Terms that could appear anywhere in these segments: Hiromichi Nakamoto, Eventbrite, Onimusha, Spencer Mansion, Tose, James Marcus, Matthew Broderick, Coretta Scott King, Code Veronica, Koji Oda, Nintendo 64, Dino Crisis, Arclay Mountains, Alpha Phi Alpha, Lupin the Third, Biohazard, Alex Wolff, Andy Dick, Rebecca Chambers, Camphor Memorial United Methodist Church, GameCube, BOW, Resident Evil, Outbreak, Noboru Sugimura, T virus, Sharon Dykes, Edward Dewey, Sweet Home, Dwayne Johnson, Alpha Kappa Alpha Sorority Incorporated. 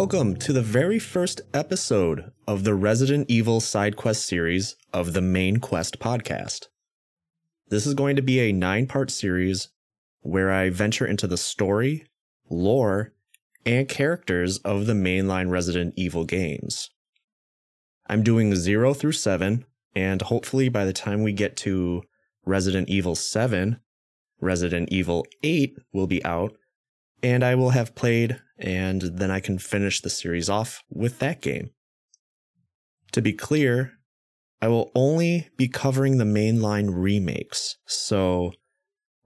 Welcome to the very first episode of the Resident Evil side quest series of the Main Quest podcast. This is going to be a 9-part series where I venture into the story, lore, and characters of the mainline Resident Evil games. I'm doing 0 through 7, and hopefully by the time we get to Resident Evil 7, Resident Evil 8 will be out, and I will have played, and then I can finish the series off with that game. To be clear, I will only be covering the mainline remakes, so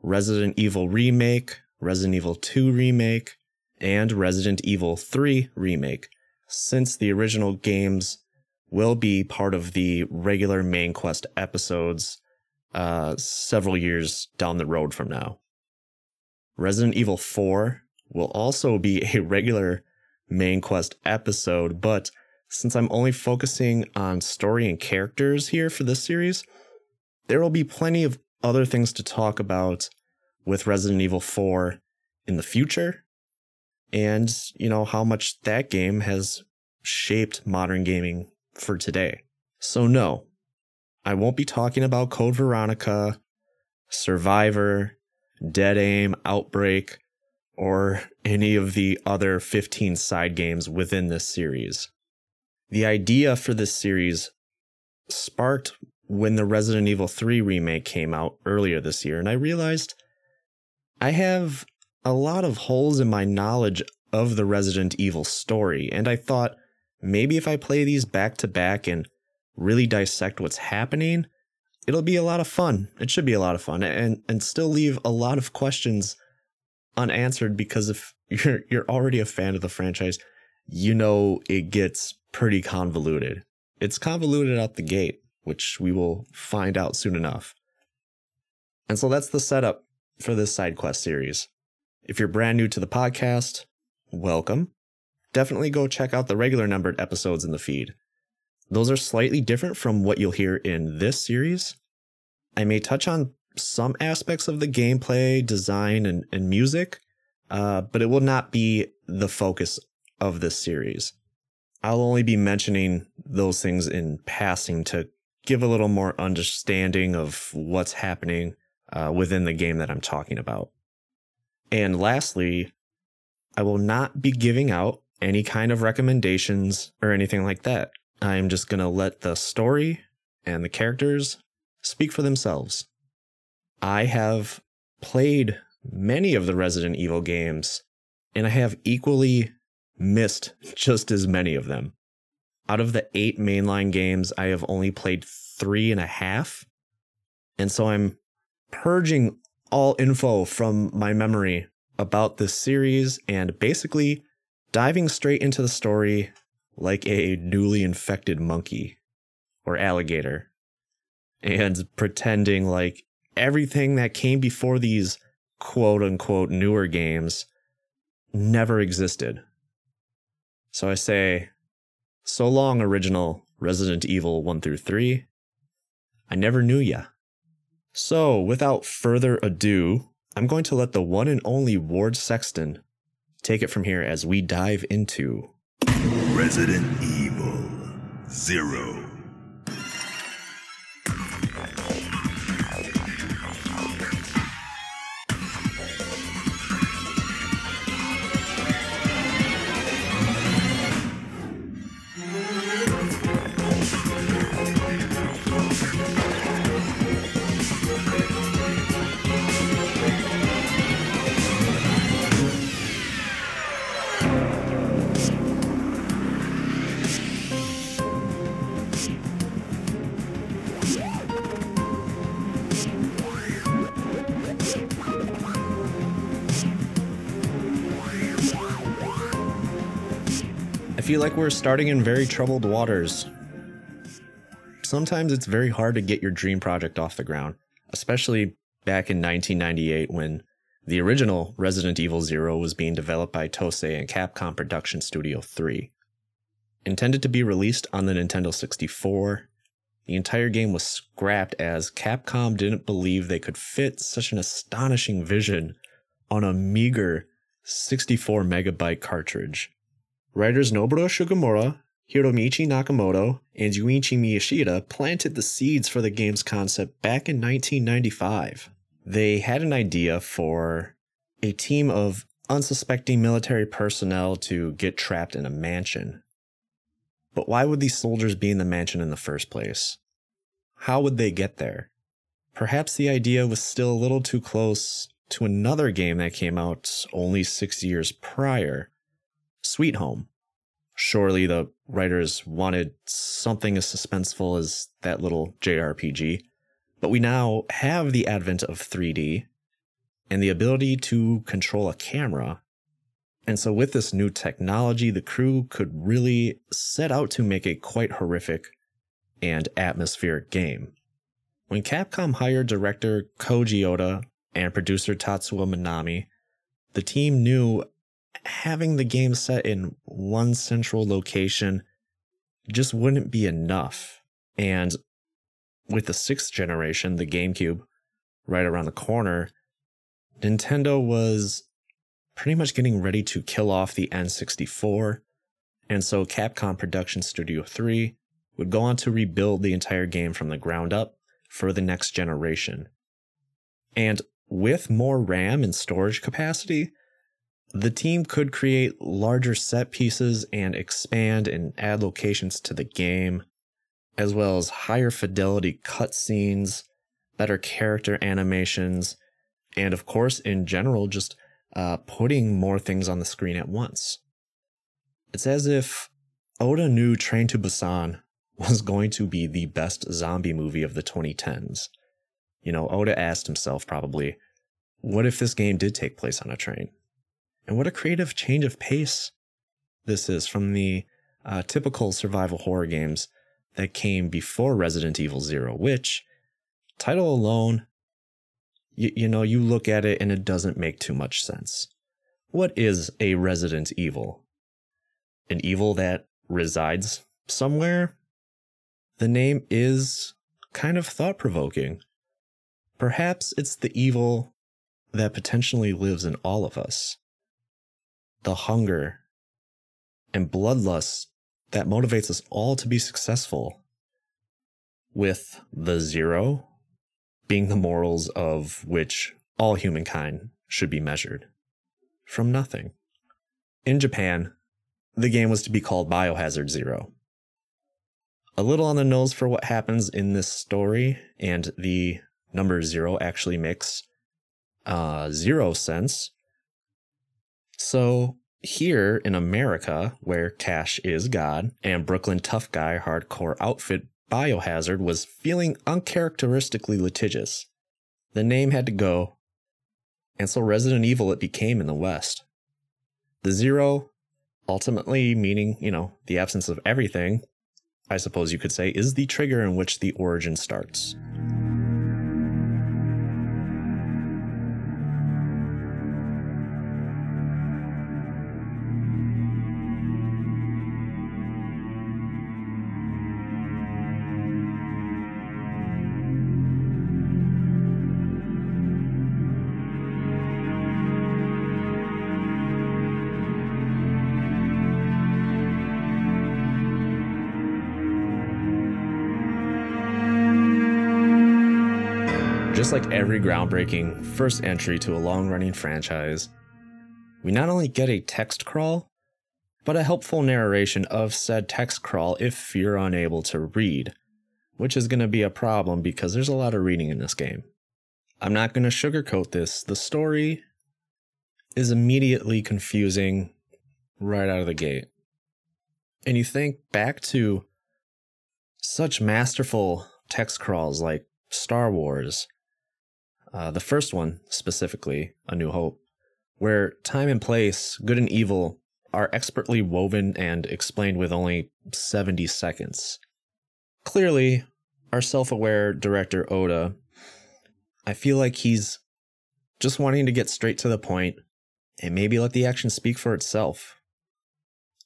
Resident Evil Remake, Resident Evil 2 Remake, and Resident Evil 3 Remake, since the original games will be part of the regular Main Quest episodes several years down the road from now. Resident Evil 4 will also be a regular Main Quest episode, but since I'm only focusing on story and characters here for this series, there will be plenty of other things to talk about with Resident Evil 4 in the future, and you know how much that game has shaped modern gaming for today. So no, I won't be talking about Code Veronica, Survivor, Dead Aim, Outbreak, or any of the other 15 side games within this series. The idea for this series sparked when the Resident Evil 3 remake came out earlier this year, and I realized I have a lot of holes in my knowledge of the Resident Evil story, and I thought maybe if I play these back to back and really dissect what's happening, it'll be a lot of fun. It should be a lot of fun, and still leave a lot of questions unanswered, because if you're already a fan of the franchise, you know it gets pretty convoluted. It's convoluted out the gate, which we will find out soon enough. And so that's the setup for this side quest series. If you're brand new to the podcast, welcome. Definitely go check out the regular numbered episodes in the feed. Those are slightly different from what you'll hear in this series. I may touch on some aspects of the gameplay, design, and music, but it will not be the focus of this series. I'll only be mentioning those things in passing to give a little more understanding of what's happening within the game that I'm talking about. And lastly, I will not be giving out any kind of recommendations or anything like that. I'm just going to let the story and the characters speak for themselves. I have played many of the Resident Evil games, and I have equally missed just as many of them. Out of the 8 mainline games, I have only played 3.5, and so I'm purging all info from my memory about this series and basically diving straight into the story like a newly infected monkey or alligator, and pretending like everything that came before these quote-unquote newer games never existed. So I say, so long, original Resident Evil 1 through 3. I never knew ya. So, without further ado, I'm going to let the one and only Ward Sexton take it from here as we dive into Resident Evil 0. I feel like we're starting in very troubled waters. Sometimes it's very hard to get your dream project off the ground, especially back in 1998 when the original Resident Evil 0 was being developed by Tose and Capcom Production Studio 3. Intended to be released on the Nintendo 64, the entire game was scrapped as Capcom didn't believe they could fit such an astonishing vision on a meager 64 megabyte cartridge. Writers Noboru Sugimura, Hiromichi Nakamoto, and Yuichi Miyashita planted the seeds for the game's concept back in 1995. They had an idea for a team of unsuspecting military personnel to get trapped in a mansion. But why would these soldiers be in the mansion in the first place? How would they get there? Perhaps the idea was still a little too close to another game that came out only 6 years prior, Sweet Home. Surely the writers wanted something as suspenseful as that little JRPG, but we now have the advent of 3D and the ability to control a camera. And so with this new technology, the crew could really set out to make a quite horrific and atmospheric game. When Capcom hired director Koji Oda and producer Tatsuo Minami, the team knew having the game set in one central location just wouldn't be enough. And with the 6th generation, the GameCube, right around the corner, Nintendo was pretty much getting ready to kill off the N64, and so Capcom Production Studio 3 would go on to rebuild the entire game from the ground up for the next generation. And with more RAM and storage capacity, the team could create larger set pieces and expand and add locations to the game, as well as higher fidelity cutscenes, better character animations, and of course, in general, just putting more things on the screen at once. It's as if Oda knew Train to Busan was going to be the best zombie movie of the 2010s. You know, Oda asked himself probably, what if this game did take place on a train? And what a creative change of pace this is from the typical survival horror games that came before Resident Evil 0, which, title alone, you know, you look at it and it doesn't make too much sense. What is a Resident Evil? An evil that resides somewhere? The name is kind of thought-provoking. Perhaps it's the evil that potentially lives in all of us. The hunger and bloodlust that motivates us all to be successful. With the zero being the morals of which all humankind should be measured. From nothing. In Japan, the game was to be called Biohazard Zero. A little on the nose for what happens in this story, and the number zero actually makes zero sense. So here in America, where cash is God and Brooklyn tough guy hardcore outfit Biohazard was feeling uncharacteristically litigious, the name had to go, and so Resident Evil it became in the West. The zero, ultimately meaning, you know, the absence of everything, I suppose you could say, is the trigger in which the origin starts. Just like every groundbreaking first entry to a long-running franchise, we not only get a text crawl, but a helpful narration of said text crawl if you're unable to read, which is going to be a problem because there's a lot of reading in this game. I'm not going to sugarcoat this. The story is immediately confusing right out of the gate. And you think back to such masterful text crawls like Star Wars, the first one, specifically, A New Hope, where time and place, good and evil, are expertly woven and explained with only 70 seconds. Clearly, our self-aware director Oda, I feel like he's just wanting to get straight to the point and maybe let the action speak for itself.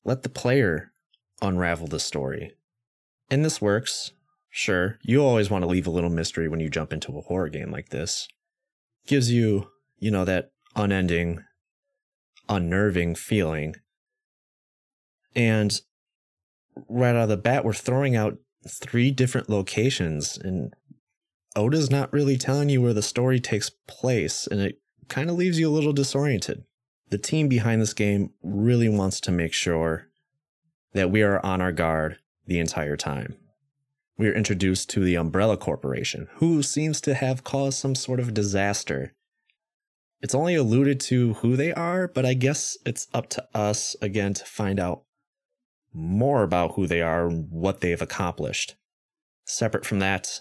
Let the player unravel the story. And this works. Sure, you always want to leave a little mystery when you jump into a horror game like this. Gives you, you know, that unending, unnerving feeling. And right out of the bat, we're throwing out 3 different locations, and Oda's not really telling you where the story takes place, and it kind of leaves you a little disoriented. The team behind this game really wants to make sure that we are on our guard the entire time. We are introduced to the Umbrella Corporation, who seems to have caused some sort of disaster. It's only alluded to who they are, but I guess it's up to us again to find out more about who they are and what they've accomplished. Separate from that,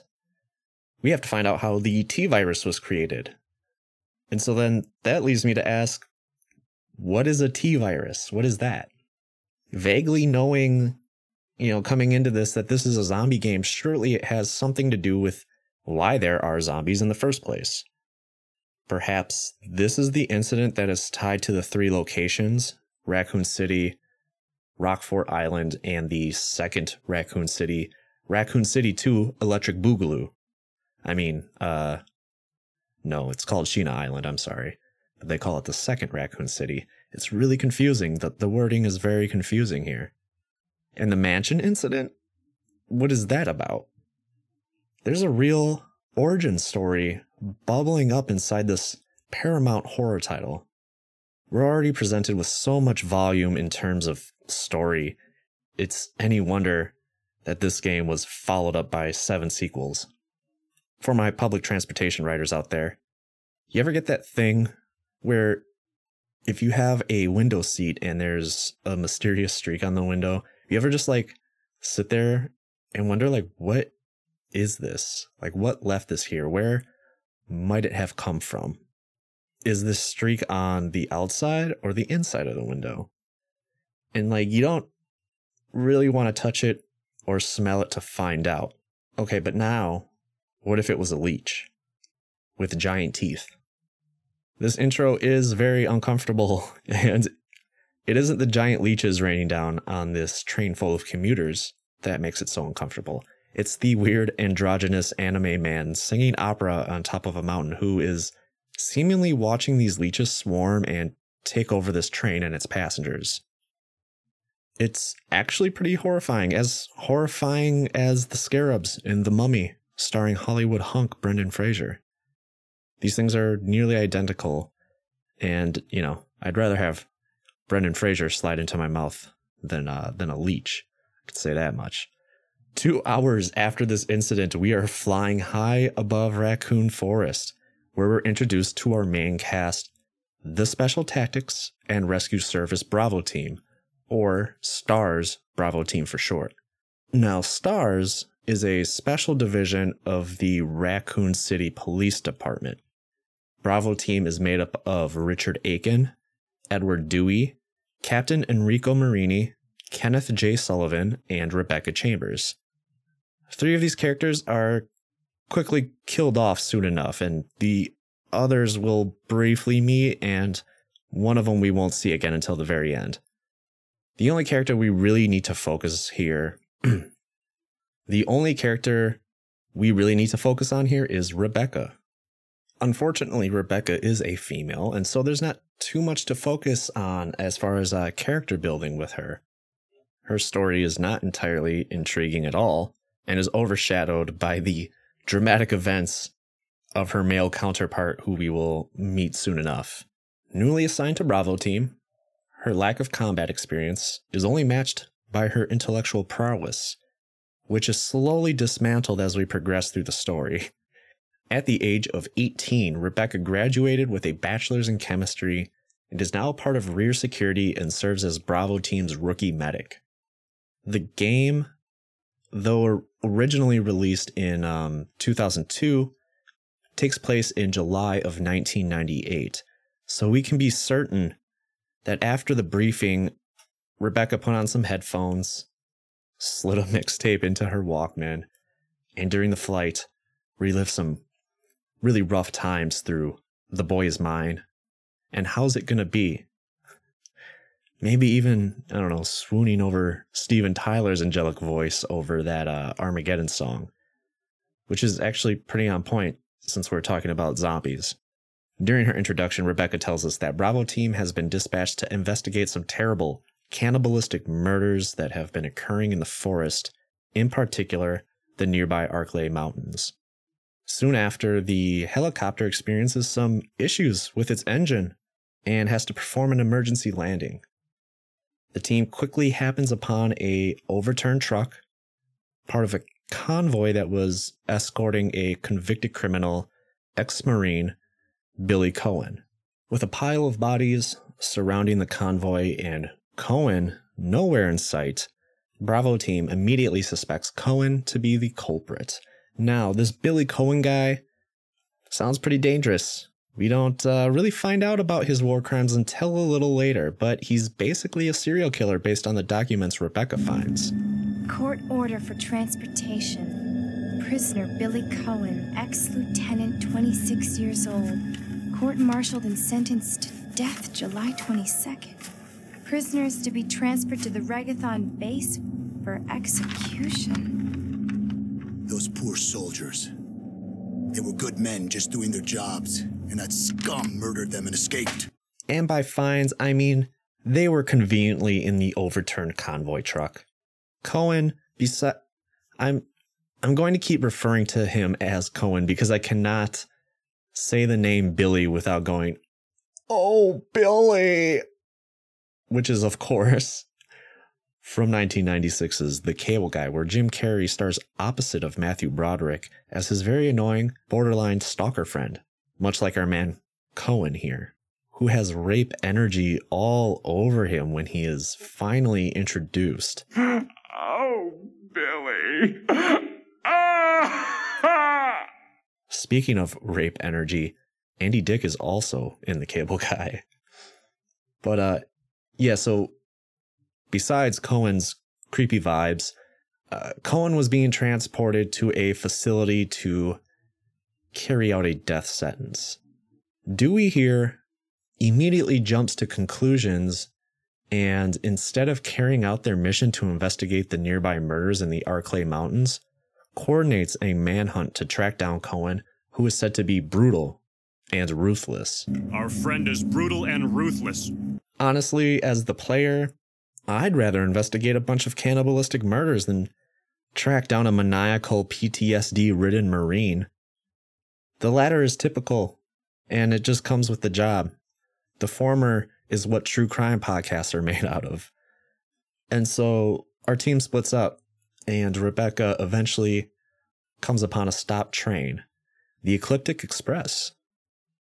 we have to find out how the T virus was created. And so then that leaves me to ask, what is a T virus? What is that? Vaguely knowing, you know, coming into this that this is a zombie game, surely it has something to do with why there are zombies in the first place. Perhaps this is the incident that is tied to the 3 locations, Raccoon City, Rockfort Island, and the second Raccoon City, Raccoon City 2, Electric Boogaloo. I mean, no, it's called Sheena Island, I'm sorry. But they call it the second Raccoon City. It's really confusing. The wording is very confusing here. And the mansion incident, what is that about? There's a real origin story bubbling up inside this Paramount horror title. We're already presented with so much volume in terms of story. It's any wonder that this game was followed up by 7 sequels. For my public transportation riders out there, you ever get that thing where if you have a window seat and there's a mysterious streak on the window, you ever just like sit there and wonder like, what is this? Like, what left this here? Where might it have come from? Is this streak on the outside or the inside of the window? And like, you don't really want to touch it or smell it to find out. Okay, but now, what if it was a leech with giant teeth? This intro is very uncomfortable, and it isn't the giant leeches raining down on this train full of commuters that makes it so uncomfortable. It's the weird androgynous anime man singing opera on top of a mountain who is seemingly watching these leeches swarm and take over this train and its passengers. It's actually pretty horrifying as the scarabs in The Mummy, starring Hollywood hunk Brendan Fraser. These things are nearly identical, and, you know, I'd rather have Brendan Fraser slide into my mouth than a leech. I could say that much. 2 hours after this incident, we are flying high above Raccoon Forest, where we're introduced to our main cast, the Special Tactics and Rescue Service Bravo Team, or STARS Bravo Team for short. Now, STARS is a special division of the Raccoon City Police Department. Bravo Team is made up of Richard Aiken, Edward Dewey, Captain Enrico Marini, Kenneth J. Sullivan, and Rebecca Chambers. 3 of these characters are quickly killed off soon enough, and the others will briefly meet, and one of them we won't see again until the very end. The only character we really need to focus here, is Rebecca. Unfortunately, Rebecca is a female, and so there's not too much to focus on as far as character building with her. Her story is not entirely intriguing at all, and is overshadowed by the dramatic events of her male counterpart who we will meet soon enough. Newly assigned to Bravo Team, her lack of combat experience is only matched by her intellectual prowess, which is slowly dismantled as we progress through the story. At the age of 18, Rebecca graduated with a bachelor's in chemistry and is now part of Rear Security and serves as Bravo Team's rookie medic. The game, though originally released in 2002, takes place in July of 1998, so we can be certain that after the briefing, Rebecca put on some headphones, slid a mixtape into her Walkman, and during the flight, relived some really rough times through The Boy Is Mine, and How's It Gonna Be? Maybe even, I don't know, swooning over Steven Tyler's angelic voice over that Armageddon song, which is actually pretty on point since we're talking about zombies. During her introduction, Rebecca tells us that Bravo Team has been dispatched to investigate some terrible, cannibalistic murders that have been occurring in the forest, in particular, the nearby Arclay Mountains. Soon after, the helicopter experiences some issues with its engine and has to perform an emergency landing. The team quickly happens upon an overturned truck, part of a convoy that was escorting a convicted criminal, ex-Marine Billy Cohen, with a pile of bodies surrounding the convoy and Cohen nowhere in sight. Bravo team immediately suspects Cohen to be the culprit. Now, this Billy Cohen guy sounds pretty dangerous. We don't really find out about his war crimes until a little later, but he's basically a serial killer based on the documents Rebecca finds. Court order for transportation. Prisoner Billy Cohen, ex-lieutenant, 26 years old. Court-martialed and sentenced to death July 22nd. Prisoners to be transferred to the Regathon base for execution. Those poor soldiers. They were good men just doing their jobs, and that scum murdered them and escaped. And by fines, I mean they were conveniently in the overturned convoy truck. Cohen, I'm going to keep referring to him as Cohen because I cannot say the name Billy without going, "Oh, Billy!" Which is, of course, from 1996's The Cable Guy, where Jim Carrey stars opposite of Matthew Broderick as his very annoying, borderline stalker friend, much like our man Cohen here, who has rape energy all over him when he is finally introduced. Oh, Billy. Speaking of rape energy, Andy Dick is also in The Cable Guy. But, yeah, so besides Cohen's creepy vibes, Cohen was being transported to a facility to carry out a death sentence. Dewey here immediately jumps to conclusions, and instead of carrying out their mission to investigate the nearby murders in the Arclay Mountains, coordinates a manhunt to track down Cohen, who is said to be brutal and ruthless. Our friend is brutal and ruthless. Honestly, as the player, I'd rather investigate a bunch of cannibalistic murders than track down a maniacal, PTSD-ridden Marine. The latter is typical, and it just comes with the job. The former is what true crime podcasts are made out of. And so our team splits up, and Rebecca eventually comes upon a stopped train, the Ecliptic Express.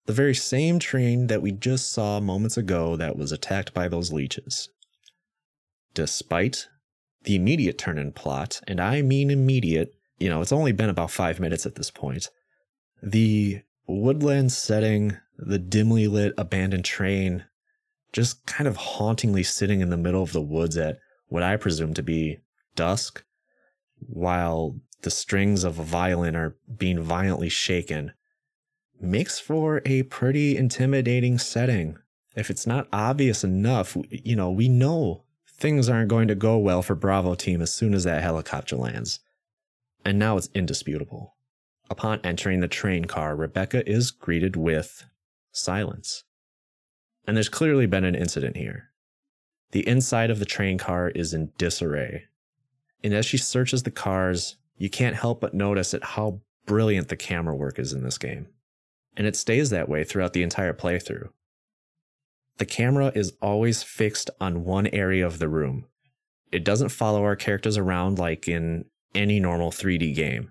The very same train that we just saw moments ago that was attacked by those leeches. Despite the immediate turn in plot, and I mean immediate, you know, it's only been about 5 minutes at this point, the woodland setting, the dimly lit abandoned train, just kind of hauntingly sitting in the middle of the woods at what I presume to be dusk, while the strings of a violin are being violently shaken, makes for a pretty intimidating setting. If it's not obvious enough, you know, we know things aren't going to go well for Bravo team as soon as that helicopter lands. And now it's indisputable. Upon entering the train car, Rebecca is greeted with silence. And there's clearly been an incident here. The inside of the train car is in disarray. And as she searches the cars, you can't help but notice at how brilliant the camera work is in this game. And it stays that way throughout the entire playthrough. The camera is always fixed on one area of the room. It doesn't follow our characters around like in any normal 3D game.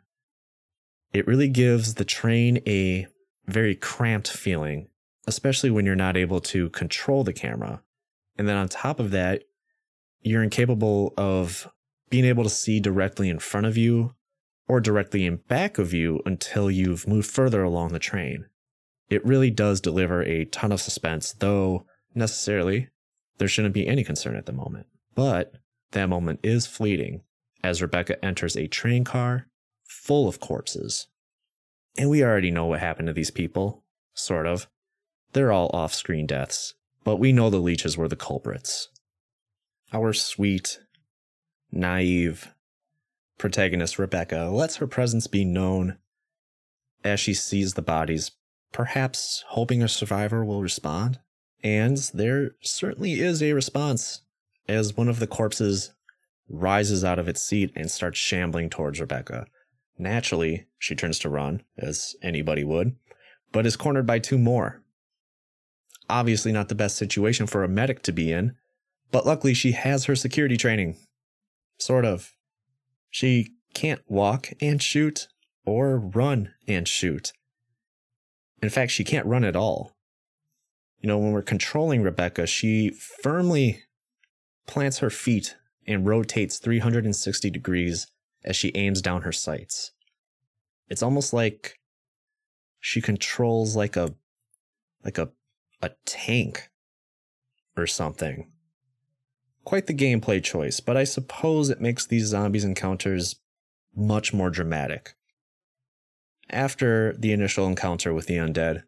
It really gives the train a very cramped feeling, especially when you're not able to control the camera. And then on top of that, you're incapable of being able to see directly in front of you or directly in back of you until you've moved further along the train. It really does deliver a ton of suspense, though necessarily there shouldn't be any concern at the moment. But that moment is fleeting as Rebecca enters a train car full of corpses. And we already know what happened to these people, sort of. They're all off-screen deaths, but we know the leeches were the culprits. Our sweet, naive protagonist Rebecca lets her presence be known as she sees the bodies, perhaps hoping a survivor will respond. And there certainly is a response as one of the corpses rises out of its seat and starts shambling towards Rebecca. Naturally, she turns to run, as anybody would, but is cornered by two more. Obviously not the best situation for a medic to be in, but luckily she has her security training. Sort of. She can't walk and shoot, or run and shoot. In fact, she can't run at all. You know, when we're controlling Rebecca, she firmly plants her feet and rotates 360 degrees as she aims down her sights. It's almost like she controls like a tank or something. Quite the gameplay choice, but I suppose it makes these zombies encounters much more dramatic. After the initial encounter with the undead,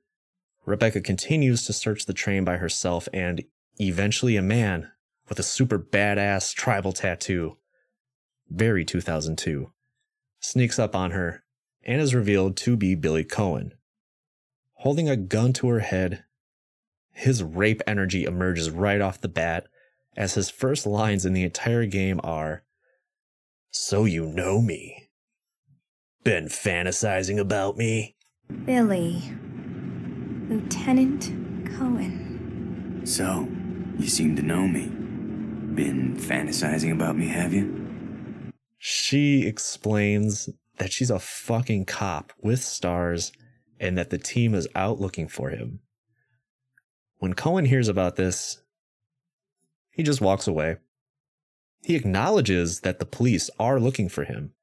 Rebecca continues to search the train by herself and eventually a man with a super badass tribal tattoo, very 2002, sneaks up on her and is revealed to be Billy Cohen. Holding a gun to her head, his rape energy emerges right off the bat, as his first lines in the entire game are, "So you know me. Been fantasizing about me?" Billy. Lieutenant Cohen. So, you seem to know me. Been fantasizing about me, have you? She explains that she's a fucking cop with STARS and that the team is out looking for him. When Cohen hears about this, he just walks away. He acknowledges that the police are looking for him.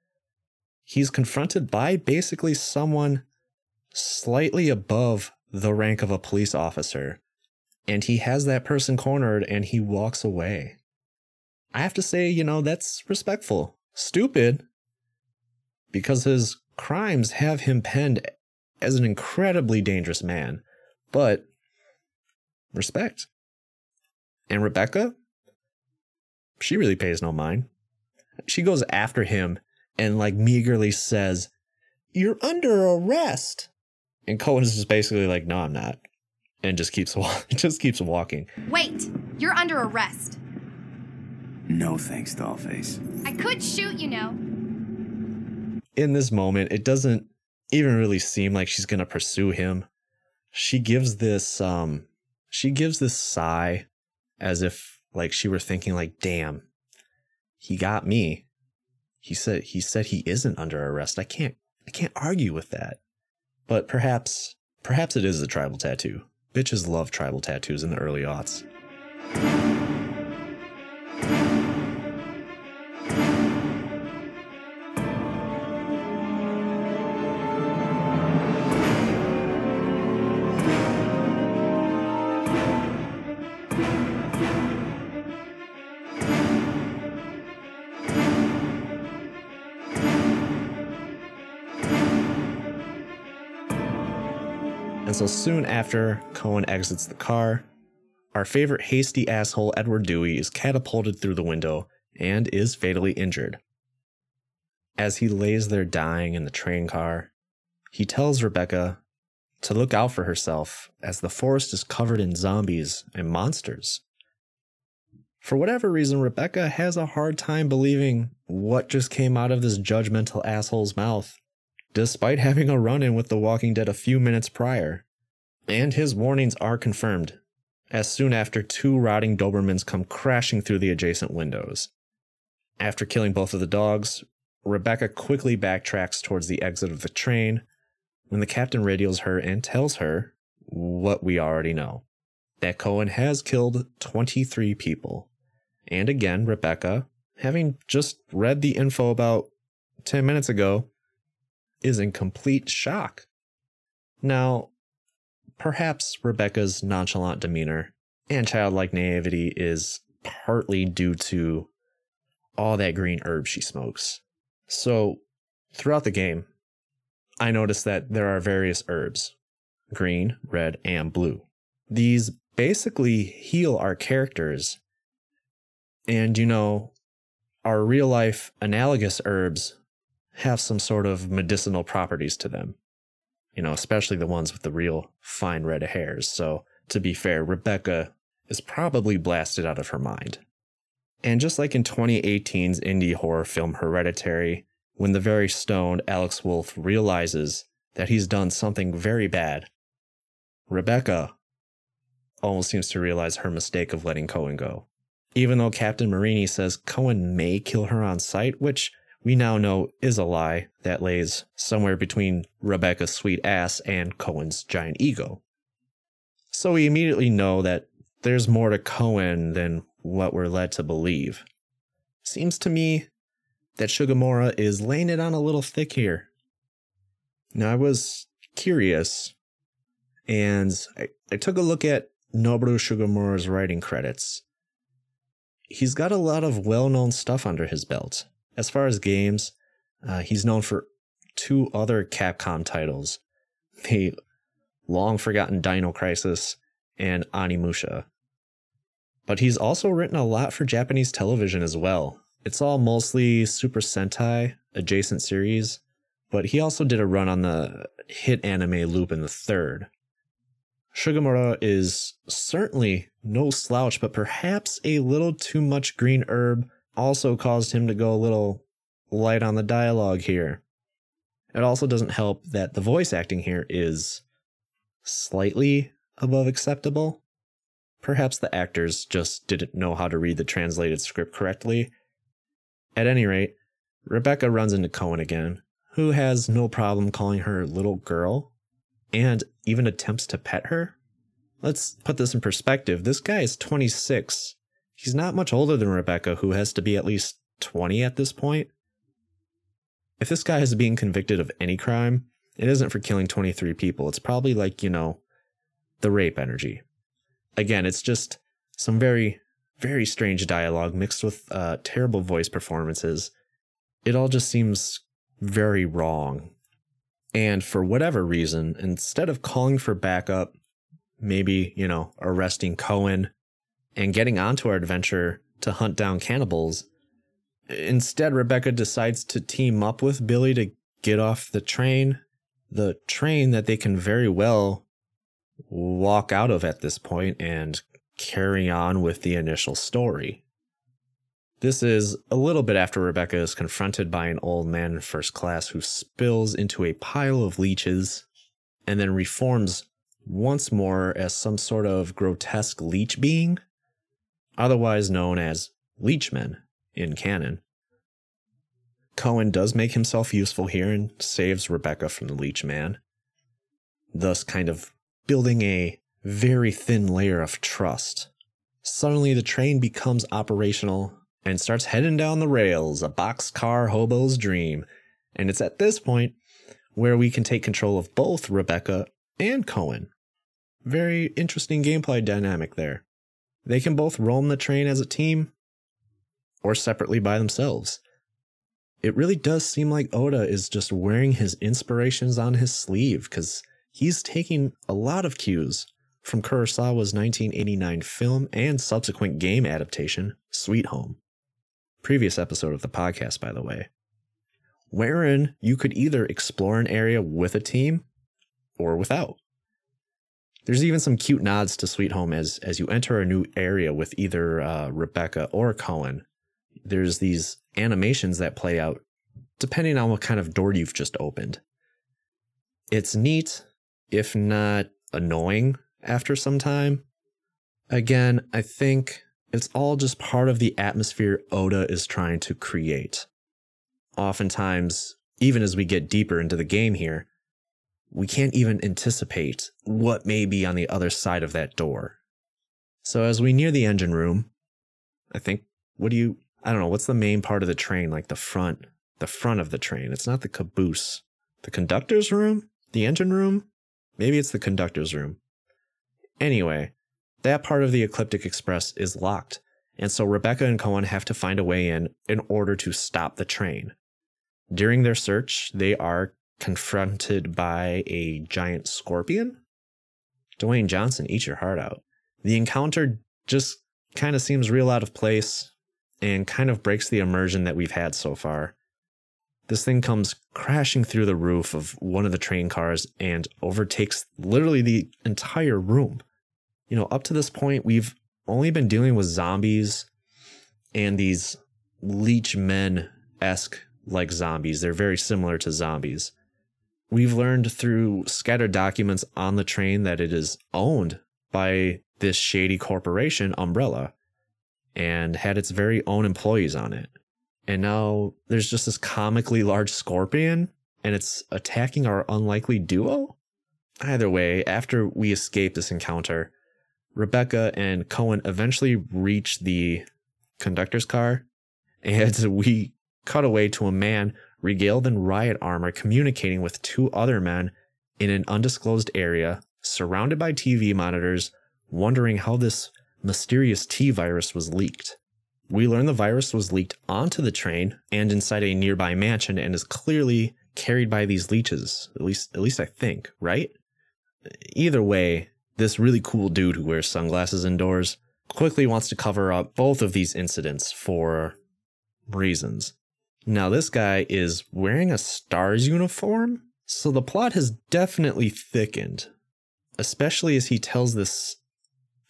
He's confronted by basically someone slightly above the rank of a police officer, and he has that person cornered and he walks away. I have to say, you know, that's respectful. Stupid, because his crimes have him penned as an incredibly dangerous man, but respect. And Rebecca? She really pays no mind. She goes after him and meagerly says, "You're under arrest." And Cohen's just basically like, "No, I'm not." And just keeps walking. "Wait, you're under arrest." "No thanks, Dollface. I could shoot, you know." In this moment, it doesn't even really seem like she's going to pursue him. She gives this sigh as if she were thinking damn, he got me. He said he isn't under arrest. I can't argue with that. But perhaps it is the tribal tattoo. Bitches love tribal tattoos in the early aughts. And so soon after Cohen exits the car, our favorite hasty asshole Edward Dewey is catapulted through the window and is fatally injured. As he lays there dying in the train car, he tells Rebecca to look out for herself as the forest is covered in zombies and monsters. For whatever reason, Rebecca has a hard time believing what just came out of this judgmental asshole's mouth, despite having a run-in with The Walking Dead a few minutes prior. And his warnings are confirmed, as soon after two rotting Dobermans come crashing through the adjacent windows. After killing both of the dogs, Rebecca quickly backtracks towards the exit of the train when the captain radios her and tells her what we already know, that Cohen has killed 23 people. And again, Rebecca, having just read the info about 10 minutes ago, is in complete shock. Now, perhaps Rebecca's nonchalant demeanor and childlike naivety is partly due to all that green herb she smokes. So, throughout the game, I noticed that there are various herbs, green, red, and blue. These basically heal our characters, and you know, our real-life analogous herbs have some sort of medicinal properties to them, you know, especially the ones with the real fine red hairs. So to be fair, Rebecca is probably blasted out of her mind. And just like in 2018's indie horror film Hereditary, when the very stoned Alex Wolff realizes that he's done something very bad, Rebecca almost seems to realize her mistake of letting Cohen go. Even though Captain Marini says Cohen may kill her on sight, which we now know is a lie that lays somewhere between Rebecca's sweet ass and Cohen's giant ego. So we immediately know that there's more to Cohen than what we're led to believe. Seems to me that Sugimura is laying it on a little thick here. Now, I was curious, and I took a look at Noboru Sugimura's writing credits. He's got a lot of well-known stuff under his belt. As far as games, he's known for 2 other Capcom titles, the long-forgotten Dino Crisis and Onimusha. But he's also written a lot for Japanese television as well. It's all mostly Super Sentai adjacent series, but he also did a run on the hit anime Lupin the Third. Sugimura is certainly no slouch, but perhaps a little too much green herb also caused him to go a little light on the dialogue here. It also doesn't help that the voice acting here is slightly above acceptable. Perhaps the actors just didn't know how to read the translated script correctly. At any rate, Rebecca runs into Cohen again, who has no problem calling her little girl, and even attempts to pet her. Let's put this in perspective. This guy is 26. He's not much older than Rebecca, who has to be at least 20 at this point. If this guy is being convicted of any crime, it isn't for killing 23 people. It's probably like, the rape energy. Again, it's just some very, very strange dialogue mixed with terrible voice performances. It all just seems very wrong. And for whatever reason, instead of calling for backup, maybe, arresting Cohen and getting onto our adventure to hunt down cannibals, instead Rebecca decides to team up with Billy to get off the train that they can very well walk out of at this point and carry on with the initial story. This is a little bit after Rebecca is confronted by an old man in first class who spills into a pile of leeches and then reforms once more as some sort of grotesque leech being, otherwise known as Leechman in canon. Cohen does make himself useful here and saves Rebecca from the leech man, thus kind of building a very thin layer of trust. Suddenly the train becomes operational and starts heading down the rails, a boxcar hobo's dream, and it's at this point where we can take control of both Rebecca and Cohen. Very interesting gameplay dynamic there. They can both roam the train as a team or separately by themselves. It really does seem like Oda is just wearing his inspirations on his sleeve, because he's taking a lot of cues from Kurosawa's 1989 film and subsequent game adaptation, Sweet Home. Previous episode of the podcast, by the way. Wherein you could either explore an area with a team or without. There's even some cute nods to Sweet Home as you enter a new area with either Rebecca or Cohen. There's these animations that play out depending on what kind of door you've just opened. It's neat, if not annoying, after some time. Again, I think it's all just part of the atmosphere Oda is trying to create. Oftentimes, even as we get deeper into the game here, we can't even anticipate what may be on the other side of that door. So as we near the engine room, I think, what's the main part of the train? Like the front of the train. It's not the caboose. The conductor's room? The engine room? Maybe it's the conductor's room. Anyway, that part of the Ecliptic Express is locked, and so Rebecca and Cohen have to find a way in order to stop the train. During their search, they are confronted by a giant scorpion? Dwayne Johnson, eat your heart out. The encounter just kind of seems real out of place and kind of breaks the immersion that we've had so far. This thing comes crashing through the roof of one of the train cars and overtakes literally the entire room. Up to this point, we've only been dealing with zombies and these Leechmen-esque like zombies. They're very similar to zombies. We've learned through scattered documents on the train that it is owned by this shady corporation, Umbrella, and had its very own employees on it. And now there's just this comically large scorpion, and it's attacking our unlikely duo? Either way, after we escape this encounter, Rebecca and Cohen eventually reach the conductor's car, and we cut away to a man regaled in riot armor communicating with two other men in an undisclosed area, surrounded by TV monitors, wondering how this mysterious T virus was leaked. We learn the virus was leaked onto the train and inside a nearby mansion and is clearly carried by these leeches, at least I think, right? Either way, this really cool dude who wears sunglasses indoors quickly wants to cover up both of these incidents for reasons. Now, this guy is wearing a STARS uniform, so the plot has definitely thickened, especially as he tells this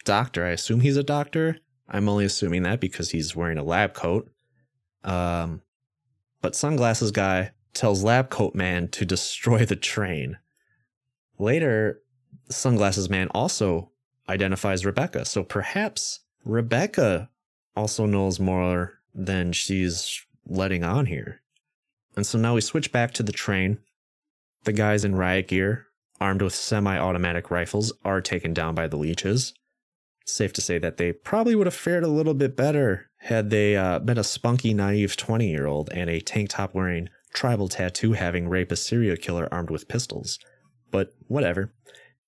doctor, I assume he's a doctor, I'm only assuming that because he's wearing a lab coat, but sunglasses guy tells lab coat man to destroy the train. Later, sunglasses man also identifies Rebecca, so perhaps Rebecca also knows more than she's letting on here. And so now we switch back to the train. The guys in riot gear, armed with semi-automatic rifles, are taken down by the leeches. It's safe to say that they probably would have fared a little bit better had they been a spunky, naive 20-year-old and a tank top wearing tribal tattoo having rapist serial killer armed with pistols. But whatever.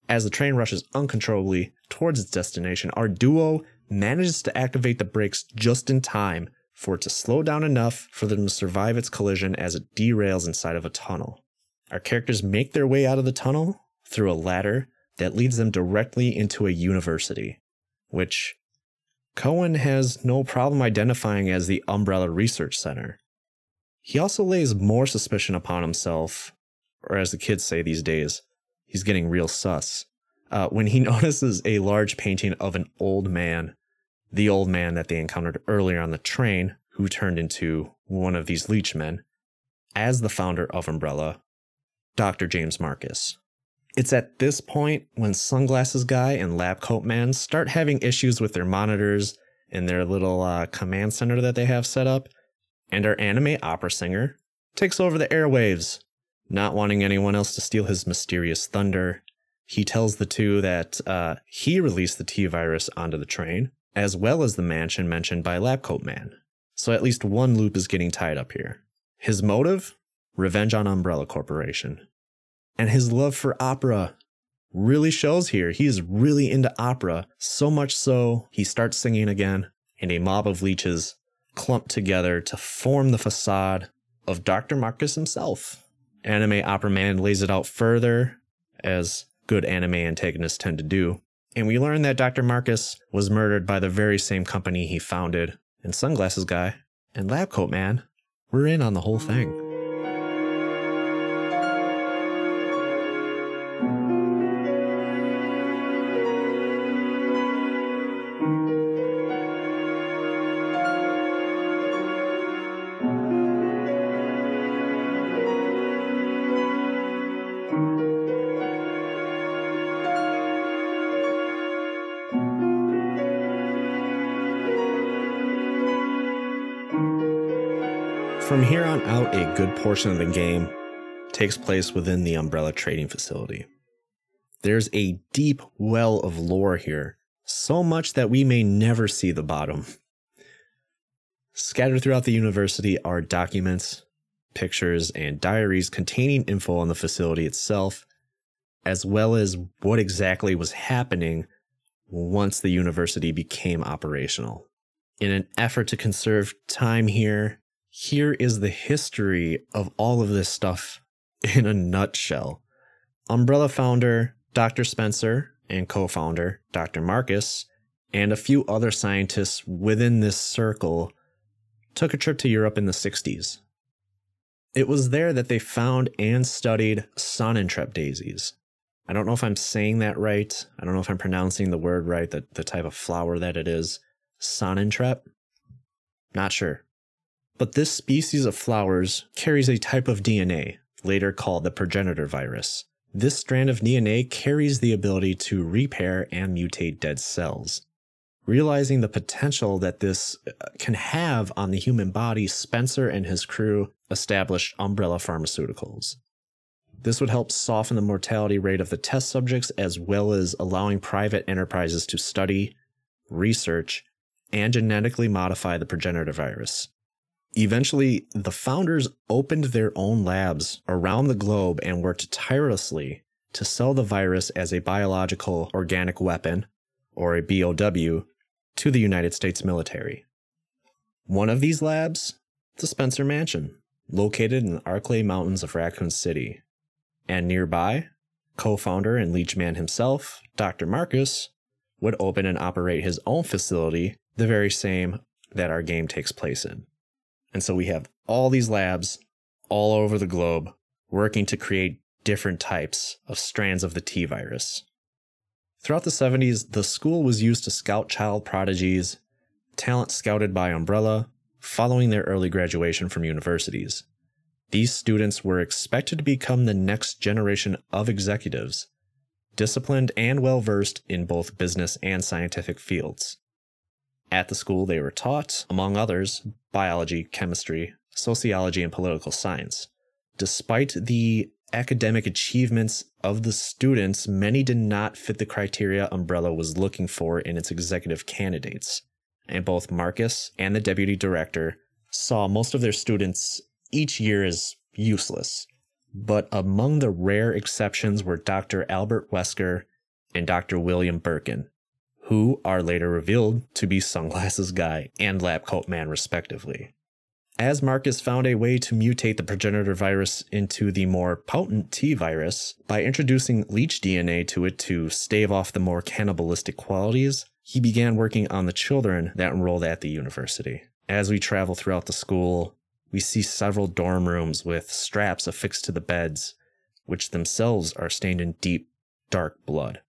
As the train rushes uncontrollably towards its destination, our duo manages to activate the brakes just in time for it to slow down enough for them to survive its collision as it derails inside of a tunnel. Our characters make their way out of the tunnel through a ladder that leads them directly into a university, which Cohen has no problem identifying as the Umbrella Research Center. He also lays more suspicion upon himself, or as the kids say these days, he's getting real sus, when he notices a large painting of an old man, the old man that they encountered earlier on the train, who turned into one of these leechmen, as the founder of Umbrella, Dr. James Marcus. It's at this point when Sunglasses Guy and Lab Coat Man start having issues with their monitors and their little command center that they have set up, and our anime opera singer takes over the airwaves. Not wanting anyone else to steal his mysterious thunder, he tells the two that he released the T-virus onto the train, as well as the mansion mentioned by Lab Coat Man. So at least one loop is getting tied up here. His motive? Revenge on Umbrella Corporation. And his love for opera really shows here. He is really into opera, so much so he starts singing again, and a mob of leeches clump together to form the facade of Dr. Marcus himself. Anime Opera Man lays it out further, as good anime antagonists tend to do, and we learn that Dr. Marcus was murdered by the very same company he founded, and Sunglasses Guy and Lab Coat Man were in on the whole thing. From here on out, a good portion of the game takes place within the Umbrella Trading Facility. There's a deep well of lore here, so much that we may never see the bottom. Scattered throughout the university are documents, pictures, and diaries containing info on the facility itself, as well as what exactly was happening once the university became operational. In an effort to conserve time here is the history of all of this stuff in a nutshell. Umbrella founder Dr. Spencer and co-founder Dr. Marcus and a few other scientists within this circle took a trip to Europe in the 60s. It was there that they found and studied Sonnentrep daisies. I don't know if I'm saying that right. I don't know if I'm pronouncing the word right, the type of flower that it is. Sonnentrep. Not sure. But this species of flowers carries a type of DNA, later called the progenitor virus. This strand of DNA carries the ability to repair and mutate dead cells. Realizing the potential that this can have on the human body, Spencer and his crew established Umbrella Pharmaceuticals. This would help soften the mortality rate of the test subjects, as well as allowing private enterprises to study, research, and genetically modify the progenitor virus. Eventually, the founders opened their own labs around the globe and worked tirelessly to sell the virus as a biological organic weapon, or a BOW, to the United States military. One of these labs, the Spencer Mansion, located in the Arclay Mountains of Raccoon City. And nearby, co-founder and Leechman himself, Dr. Marcus, would open and operate his own facility, the very same that our game takes place in. And so we have all these labs all over the globe working to create different types of strands of the T virus. Throughout the 70s, the school was used to scout child prodigies, talent scouted by Umbrella, following their early graduation from universities. These students were expected to become the next generation of executives, disciplined and well-versed in both business and scientific fields. At the school, they were taught, among others, biology, chemistry, sociology, and political science. Despite the academic achievements of the students, many did not fit the criteria Umbrella was looking for in its executive candidates, and both Marcus and the deputy director saw most of their students each year is useless, but among the rare exceptions were Dr. Albert Wesker and Dr. William Birkin, who are later revealed to be Sunglasses Guy and Lab Coat Man, respectively. As Marcus found a way to mutate the progenitor virus into the more potent T virus by introducing leech DNA to it to stave off the more cannibalistic qualities, he began working on the children that enrolled at the university. As we travel throughout the school, we see several dorm rooms with straps affixed to the beds, which themselves are stained in deep, dark blood.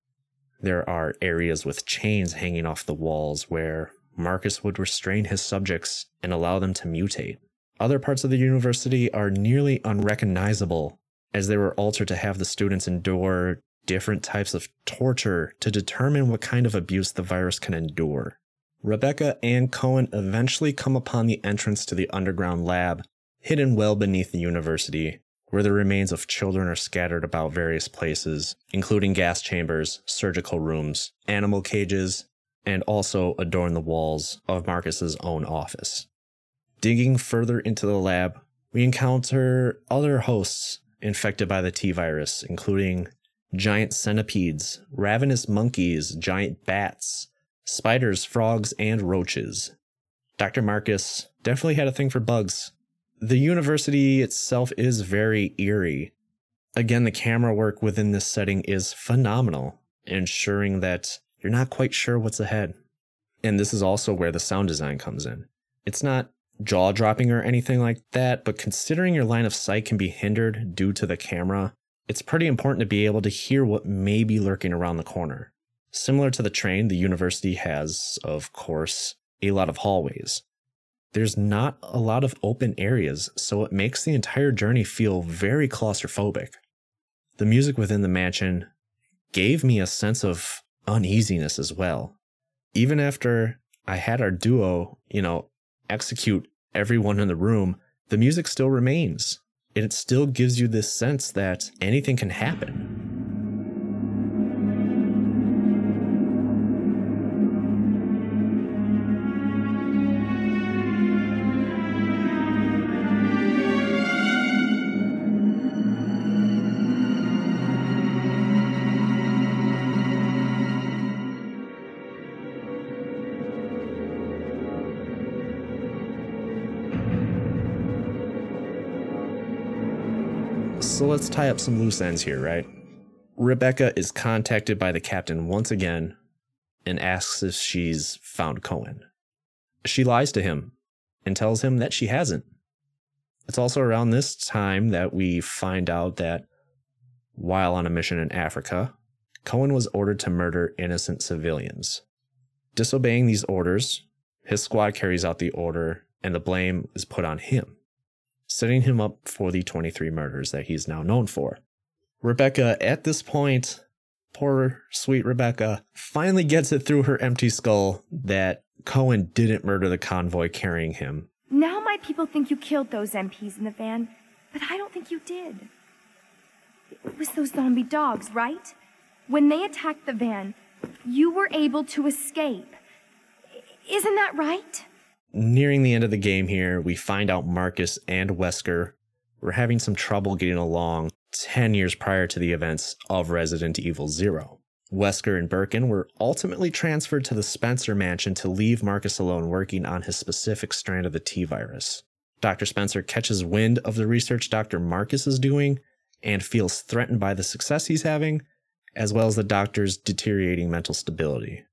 There are areas with chains hanging off the walls where Marcus would restrain his subjects and allow them to mutate. Other parts of the university are nearly unrecognizable, as they were altered to have the students endure different types of torture to determine what kind of abuse the virus can endure. Rebecca and Cohen eventually come upon the entrance to the underground lab, hidden well beneath the university, where the remains of children are scattered about various places, including gas chambers, surgical rooms, animal cages, and also adorn the walls of Marcus's own office. Digging further into the lab, we encounter other hosts infected by the T virus, including giant centipedes, ravenous monkeys, giant bats, spiders, frogs, and roaches. Dr. Marcus definitely had a thing for bugs. The university itself is very eerie. Again, the camera work within this setting is phenomenal, ensuring that you're not quite sure what's ahead. And this is also where the sound design comes in. It's not jaw-dropping or anything like that, but considering your line of sight can be hindered due to the camera, it's pretty important to be able to hear what may be lurking around the corner. Similar to the train, the university has, of course, a lot of hallways. There's not a lot of open areas, so it makes the entire journey feel very claustrophobic. The music within the mansion gave me a sense of uneasiness as well. Even after I had our duo, execute everyone in the room, the music still remains. It still gives you this sense that anything can happen. So let's tie up some loose ends here, right? Rebecca is contacted by the captain once again and asks if she's found Cohen. She lies to him and tells him that she hasn't. It's also around this time that we find out that while on a mission in Africa, Cohen was ordered to murder innocent civilians. Disobeying these orders, his squad carries out the order and the blame is put on him, setting him up for the 23 murders that he's now known for. Rebecca, at this point, poor sweet Rebecca, finally gets it through her empty skull that Cohen didn't murder the convoy carrying him. Now my people think you killed those MPs in the van, but I don't think you did. It was those zombie dogs, right? When they attacked the van, you were able to escape. Isn't that right? Nearing the end of the game here, we find out Marcus and Wesker were having some trouble getting along 10 years prior to the events of Resident Evil 0. Wesker and Birkin were ultimately transferred to the Spencer Mansion to leave Marcus alone working on his specific strand of the T virus. Dr. Spencer catches wind of the research Dr. Marcus is doing and feels threatened by the success he's having, as well as the doctor's deteriorating mental stability.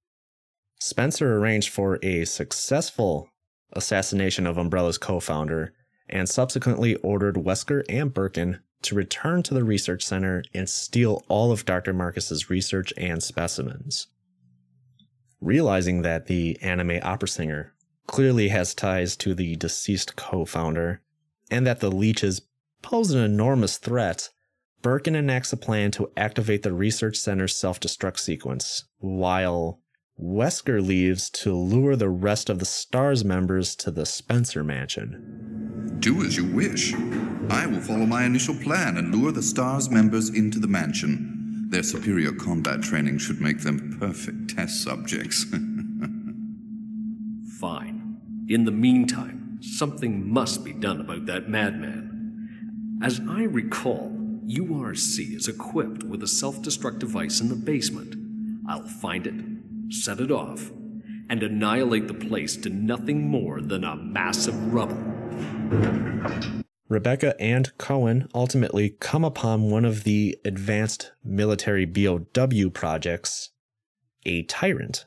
Spencer arranged for a successful assassination of Umbrella's co-founder and subsequently ordered Wesker and Birkin to return to the research center and steal all of Dr. Marcus's research and specimens. Realizing that the anime opera singer clearly has ties to the deceased co-founder and that the leeches pose an enormous threat, Birkin enacts a plan to activate the research center's self-destruct sequence, while Wesker leaves to lure the rest of the STARS members to the Spencer Mansion. Do as you wish. I will follow my initial plan and lure the STARS members into the mansion. Their superior combat training should make them perfect test subjects. Fine. In the meantime, something must be done about that madman. As I recall, URC is equipped with a self-destruct device in the basement. I'll find it, set it off, and annihilate the place to nothing more than a mass of rubble. Rebecca and Cohen ultimately come upon one of the advanced military BOW projects, a tyrant.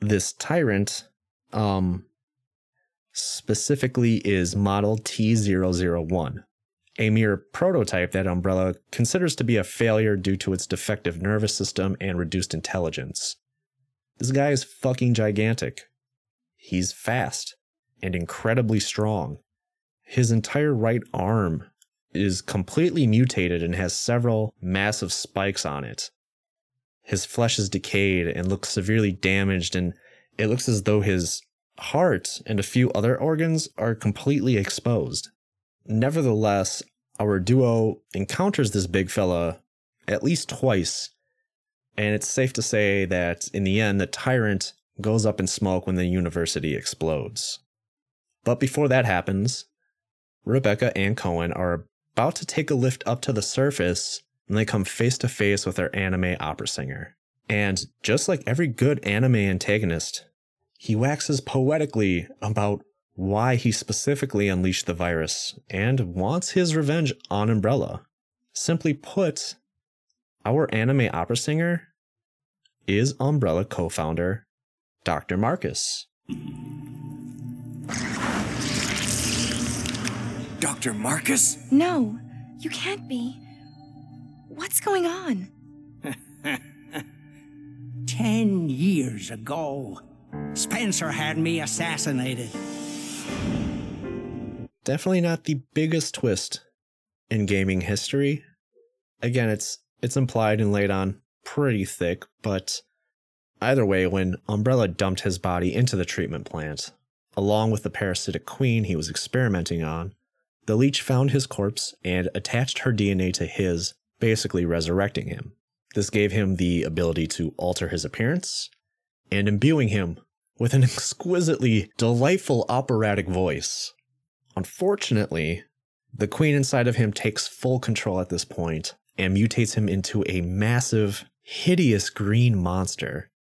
This tyrant specifically is Model T001, a mere prototype that Umbrella considers to be a failure due to its defective nervous system and reduced intelligence. This guy is fucking gigantic. He's fast and incredibly strong. His entire right arm is completely mutated and has several massive spikes on it. His flesh is decayed and looks severely damaged, and it looks as though his heart and a few other organs are completely exposed. Nevertheless, our duo encounters this big fella at least twice, and it's safe to say that in the end, the tyrant goes up in smoke when the university explodes. But before that happens, Rebecca and Cohen are about to take a lift up to the surface when they come face to face with their anime opera singer. And just like every good anime antagonist, he waxes poetically about why he specifically unleashed the virus and wants his revenge on Umbrella. Simply put, our anime opera singer is Umbrella co-founder Dr. Marcus. Dr. Marcus? No, you can't be. What's going on? 10 years ago, Spencer had me assassinated. Definitely not the biggest twist in gaming history. Again, it's implied and laid on pretty thick, but either way, when Umbrella dumped his body into the treatment plant, along with the parasitic queen he was experimenting on, the leech found his corpse and attached her DNA to his, basically resurrecting him. This gave him the ability to alter his appearance and imbuing him with an exquisitely delightful operatic voice. Unfortunately, the queen inside of him takes full control at this point and mutates him into a massive, hideous green monster.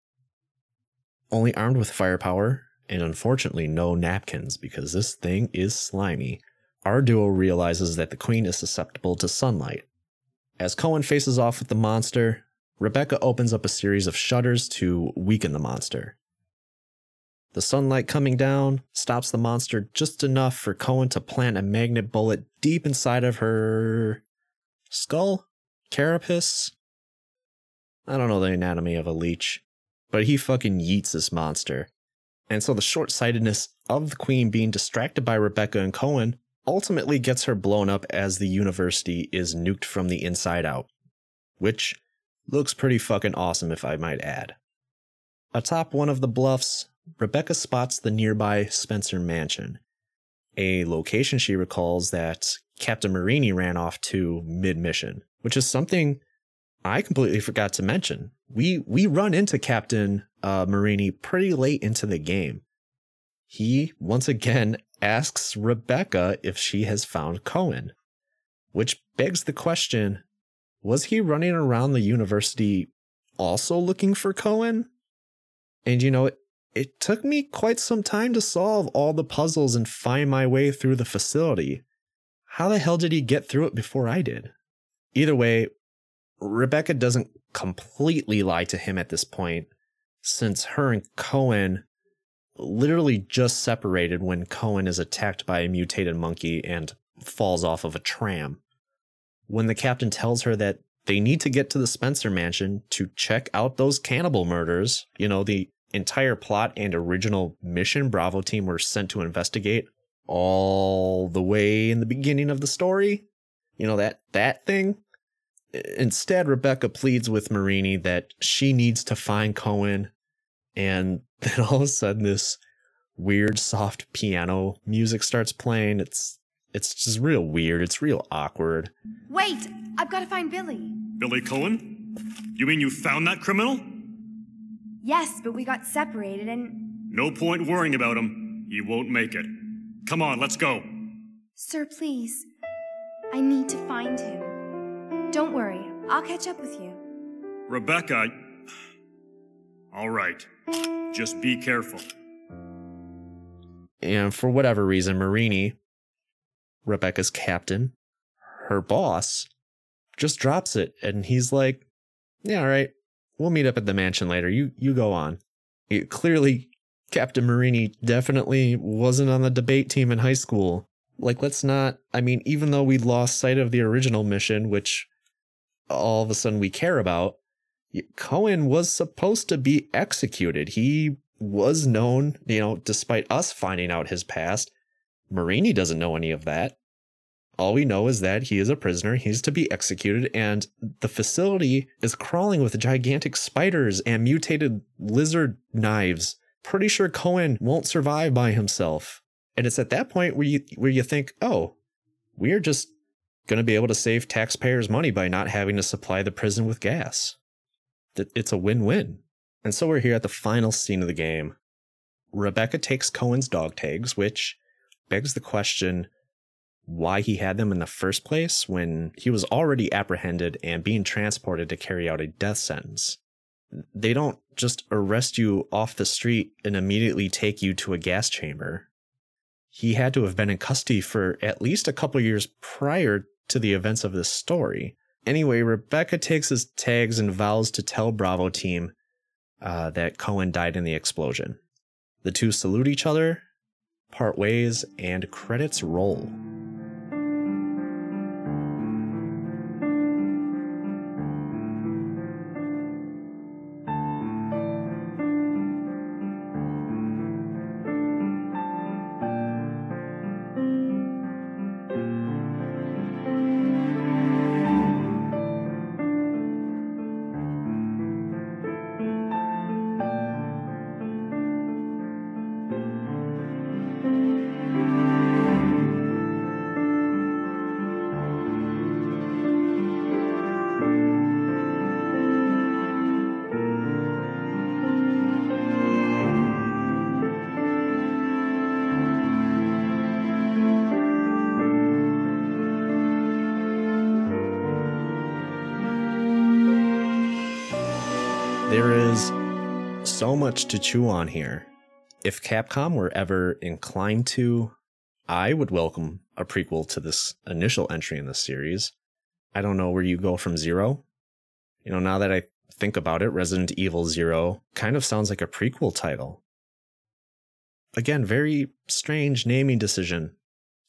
Only armed with firepower and unfortunately no napkins because this thing is slimy, our duo realizes that the queen is susceptible to sunlight. As Cohen faces off with the monster, Rebecca opens up a series of shutters to weaken the monster. The sunlight coming down stops the monster just enough for Cohen to plant a magnet bullet deep inside of her skull? Carapace? I don't know the anatomy of a leech, but he fucking yeets this monster. And so the short-sightedness of the Queen being distracted by Rebecca and Cohen ultimately gets her blown up as the university is nuked from the inside out, which looks pretty fucking awesome if I might add. Atop one of the bluffs, Rebecca spots the nearby Spencer Mansion, a location she recalls that Captain Marini ran off to mid-mission, which is something I completely forgot to mention. We run into Captain Marini pretty late into the game. He, once again, asks Rebecca if she has found Cohen, which begs the question, was he running around the university also looking for Cohen? And you know, it took me quite some time to solve all the puzzles and find my way through the facility. How the hell did he get through it before I did? Either way, Rebecca doesn't completely lie to him at this point, since her and Cohen literally just separated when Cohen is attacked by a mutated monkey and falls off of a tram. When the captain tells her that they need to get to the Spencer Mansion to check out those cannibal murders, you know, the entire plot and original mission Bravo team were sent to investigate all the way in the beginning of the story. You know, that thing. Instead, Rebecca pleads with Marini that she needs to find Cohen. And then all of a sudden this weird soft piano music starts playing. It's just real weird. It's real awkward. Wait, I've got to find Billy. Billy Cohen? You mean you found that criminal? Yes, but we got separated and... No point worrying about him. He won't make it. Come on, let's go. Sir, please. I need to find him. Don't worry. I'll catch up with you. Rebecca... All right. Just be careful. And for whatever reason, Marini... Rebecca's captain, her boss, just drops it, and he's like, yeah, all right, we'll meet up at the mansion later. You go on. Clearly, Captain Marini definitely wasn't on the debate team in high school. Like, let's not, I mean, even though we lost sight of the original mission, which all of a sudden we care about, Cohen was supposed to be executed. He was known, you know, despite us finding out his past. Marini doesn't know any of that. All we know is that he is a prisoner, he's to be executed, and the facility is crawling with gigantic spiders and mutated lizard knives. Pretty sure Cohen won't survive by himself. And it's at that point where you think, oh, we're just going to be able to save taxpayers' money by not having to supply the prison with gas. It's a win-win. And so we're here at the final scene of the game. Rebecca takes Cohen's dog tags, which... begs the question why he had them in the first place when he was already apprehended and being transported to carry out a death sentence. They don't just arrest you off the street and immediately take you to a gas chamber. He had to have been in custody for at least a couple years prior to the events of this story. Anyway, Rebecca takes his tags and vows to tell Bravo team that Cohen died in the explosion. The two salute each other, part ways, and credits roll. So much to chew on here. If Capcom were ever inclined to, I would welcome a prequel to this initial entry in this series. I don't know where you go from Zero. You know, now that I think about it, Resident Evil Zero kind of sounds like a prequel title. Again, very strange naming decision.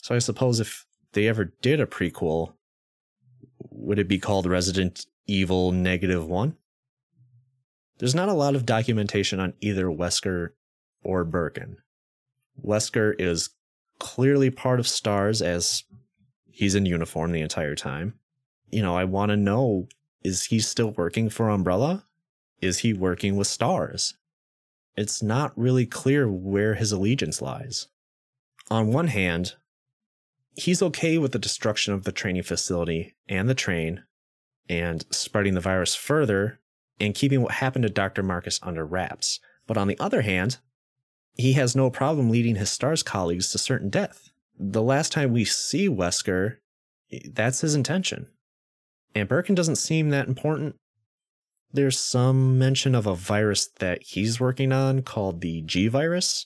So I suppose if they ever did a prequel, would it be called Resident Evil -1? There's not a lot of documentation on either Wesker or Birkin. Wesker is clearly part of STARS as he's in uniform the entire time. You know, I want to know, is he still working for Umbrella? Is he working with STARS? It's not really clear where his allegiance lies. On one hand, he's okay with the destruction of the training facility and the train and spreading the virus further and keeping what happened to Dr. Marcus under wraps. But on the other hand, he has no problem leading his STARS colleagues to certain death. The last time we see Wesker, that's his intention. And Birkin doesn't seem that important. There's some mention of a virus that he's working on called the G virus,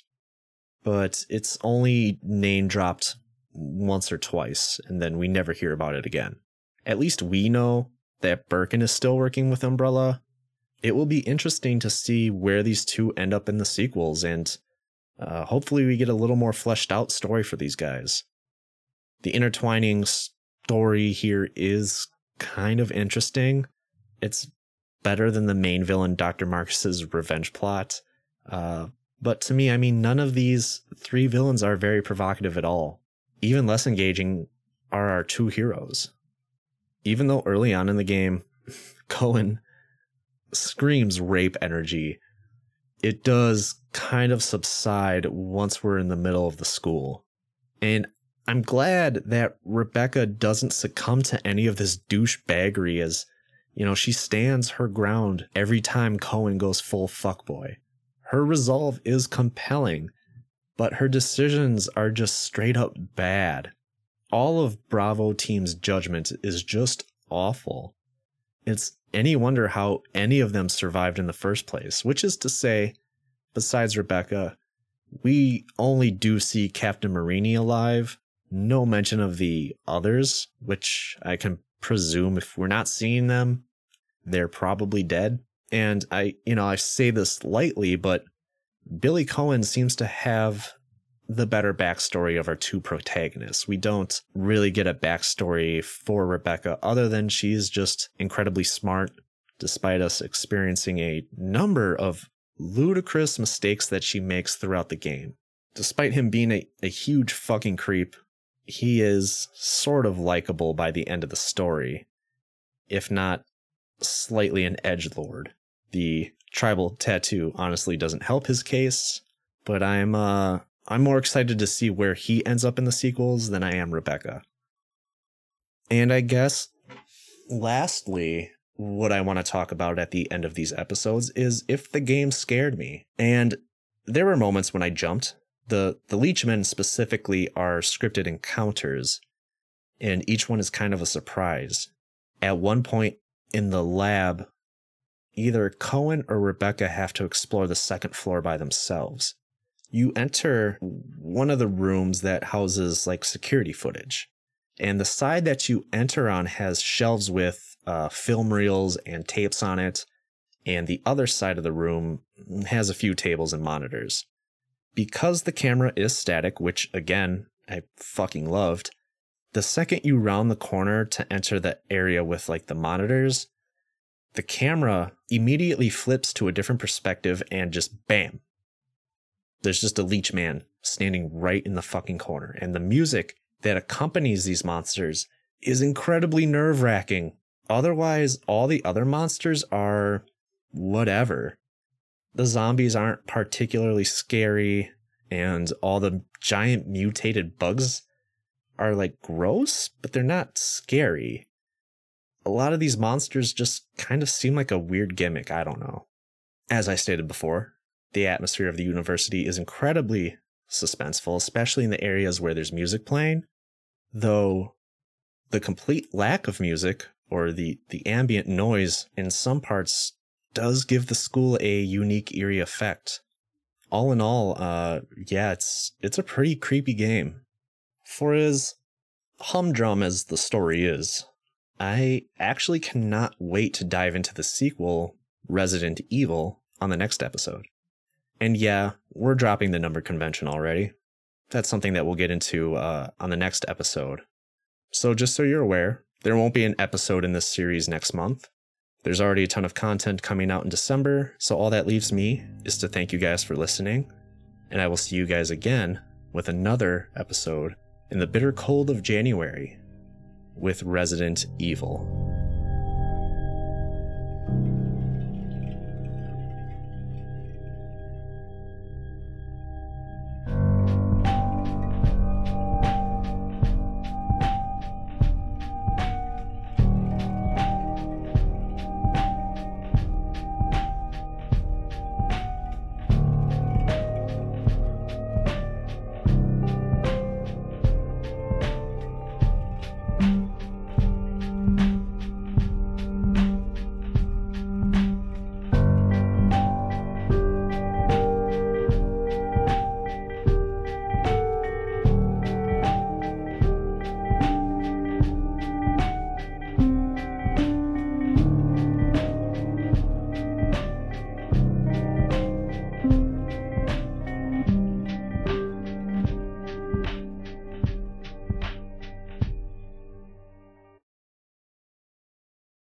but it's only name dropped once or twice, and then we never hear about it again. At least we know that Birkin is still working with Umbrella. It will be interesting to see where these two end up in the sequels, and hopefully we get a little more fleshed out story for these guys. The intertwining story here is kind of interesting. It's better than the main villain, Dr. Marcus's revenge plot. But to me, I mean, none of these three villains are very provocative at all. Even less engaging are our two heroes. Even though early on in the game, Cohen screams rape energy, it does kind of subside once we're in the middle of the school. And I'm glad that Rebecca doesn't succumb to any of this douchebaggery, as, you know, she stands her ground every time Cohen goes full fuckboy. Her resolve is compelling, but her decisions are just straight up bad. All of Bravo Team's judgment is just awful. It's any wonder how any of them survived in the first place, which is to say, besides Rebecca, we only do see Captain Marini alive. No mention of the others, which I can presume if we're not seeing them, they're probably dead. And I say this lightly, but Billy Cohen seems to have the better backstory of our two protagonists. We don't really get a backstory for Rebecca other than she's just incredibly smart, despite us experiencing a number of ludicrous mistakes that she makes throughout the game. Despite him being a huge fucking creep, he is sort of likable by the end of the story, if not slightly an edgelord. The tribal tattoo honestly doesn't help his case, but I'm more excited to see where he ends up in the sequels than I am Rebecca. And I guess, lastly, what I want to talk about at the end of these episodes is if the game scared me. And there were moments when I jumped. The Leechmen specifically are scripted encounters, and each one is kind of a surprise. At one point in the lab, either Cohen or Rebecca have to explore the second floor by themselves. You enter one of the rooms that houses like security footage, and the side that you enter on has shelves with film reels and tapes on it, and the other side of the room has a few tables and monitors. Because the camera is static, which, again, I fucking loved, the second you round the corner to enter the area with, like, the monitors, the camera immediately flips to a different perspective and just bam. There's just a leech man standing right in the fucking corner. And the music that accompanies these monsters is incredibly nerve-wracking. Otherwise, all the other monsters are whatever. The zombies aren't particularly scary, and all the giant mutated bugs are, like, gross, but they're not scary. A lot of these monsters just kind of seem like a weird gimmick, I don't know. As I stated before, the atmosphere of the university is incredibly suspenseful, especially in the areas where there's music playing, though the complete lack of music, or the ambient noise in some parts, does give the school a unique, eerie effect. All in all, yeah, it's a pretty creepy game. For as humdrum as the story is, I actually cannot wait to dive into the sequel, Resident Evil, on the next episode. And yeah, we're dropping the number convention already. That's something that we'll get into on the next episode. So just so you're aware, there won't be an episode in this series next month. There's already a ton of content coming out in December, so all that leaves me is to thank you guys for listening, and I will see you guys again with another episode in the bitter cold of January with Resident Evil.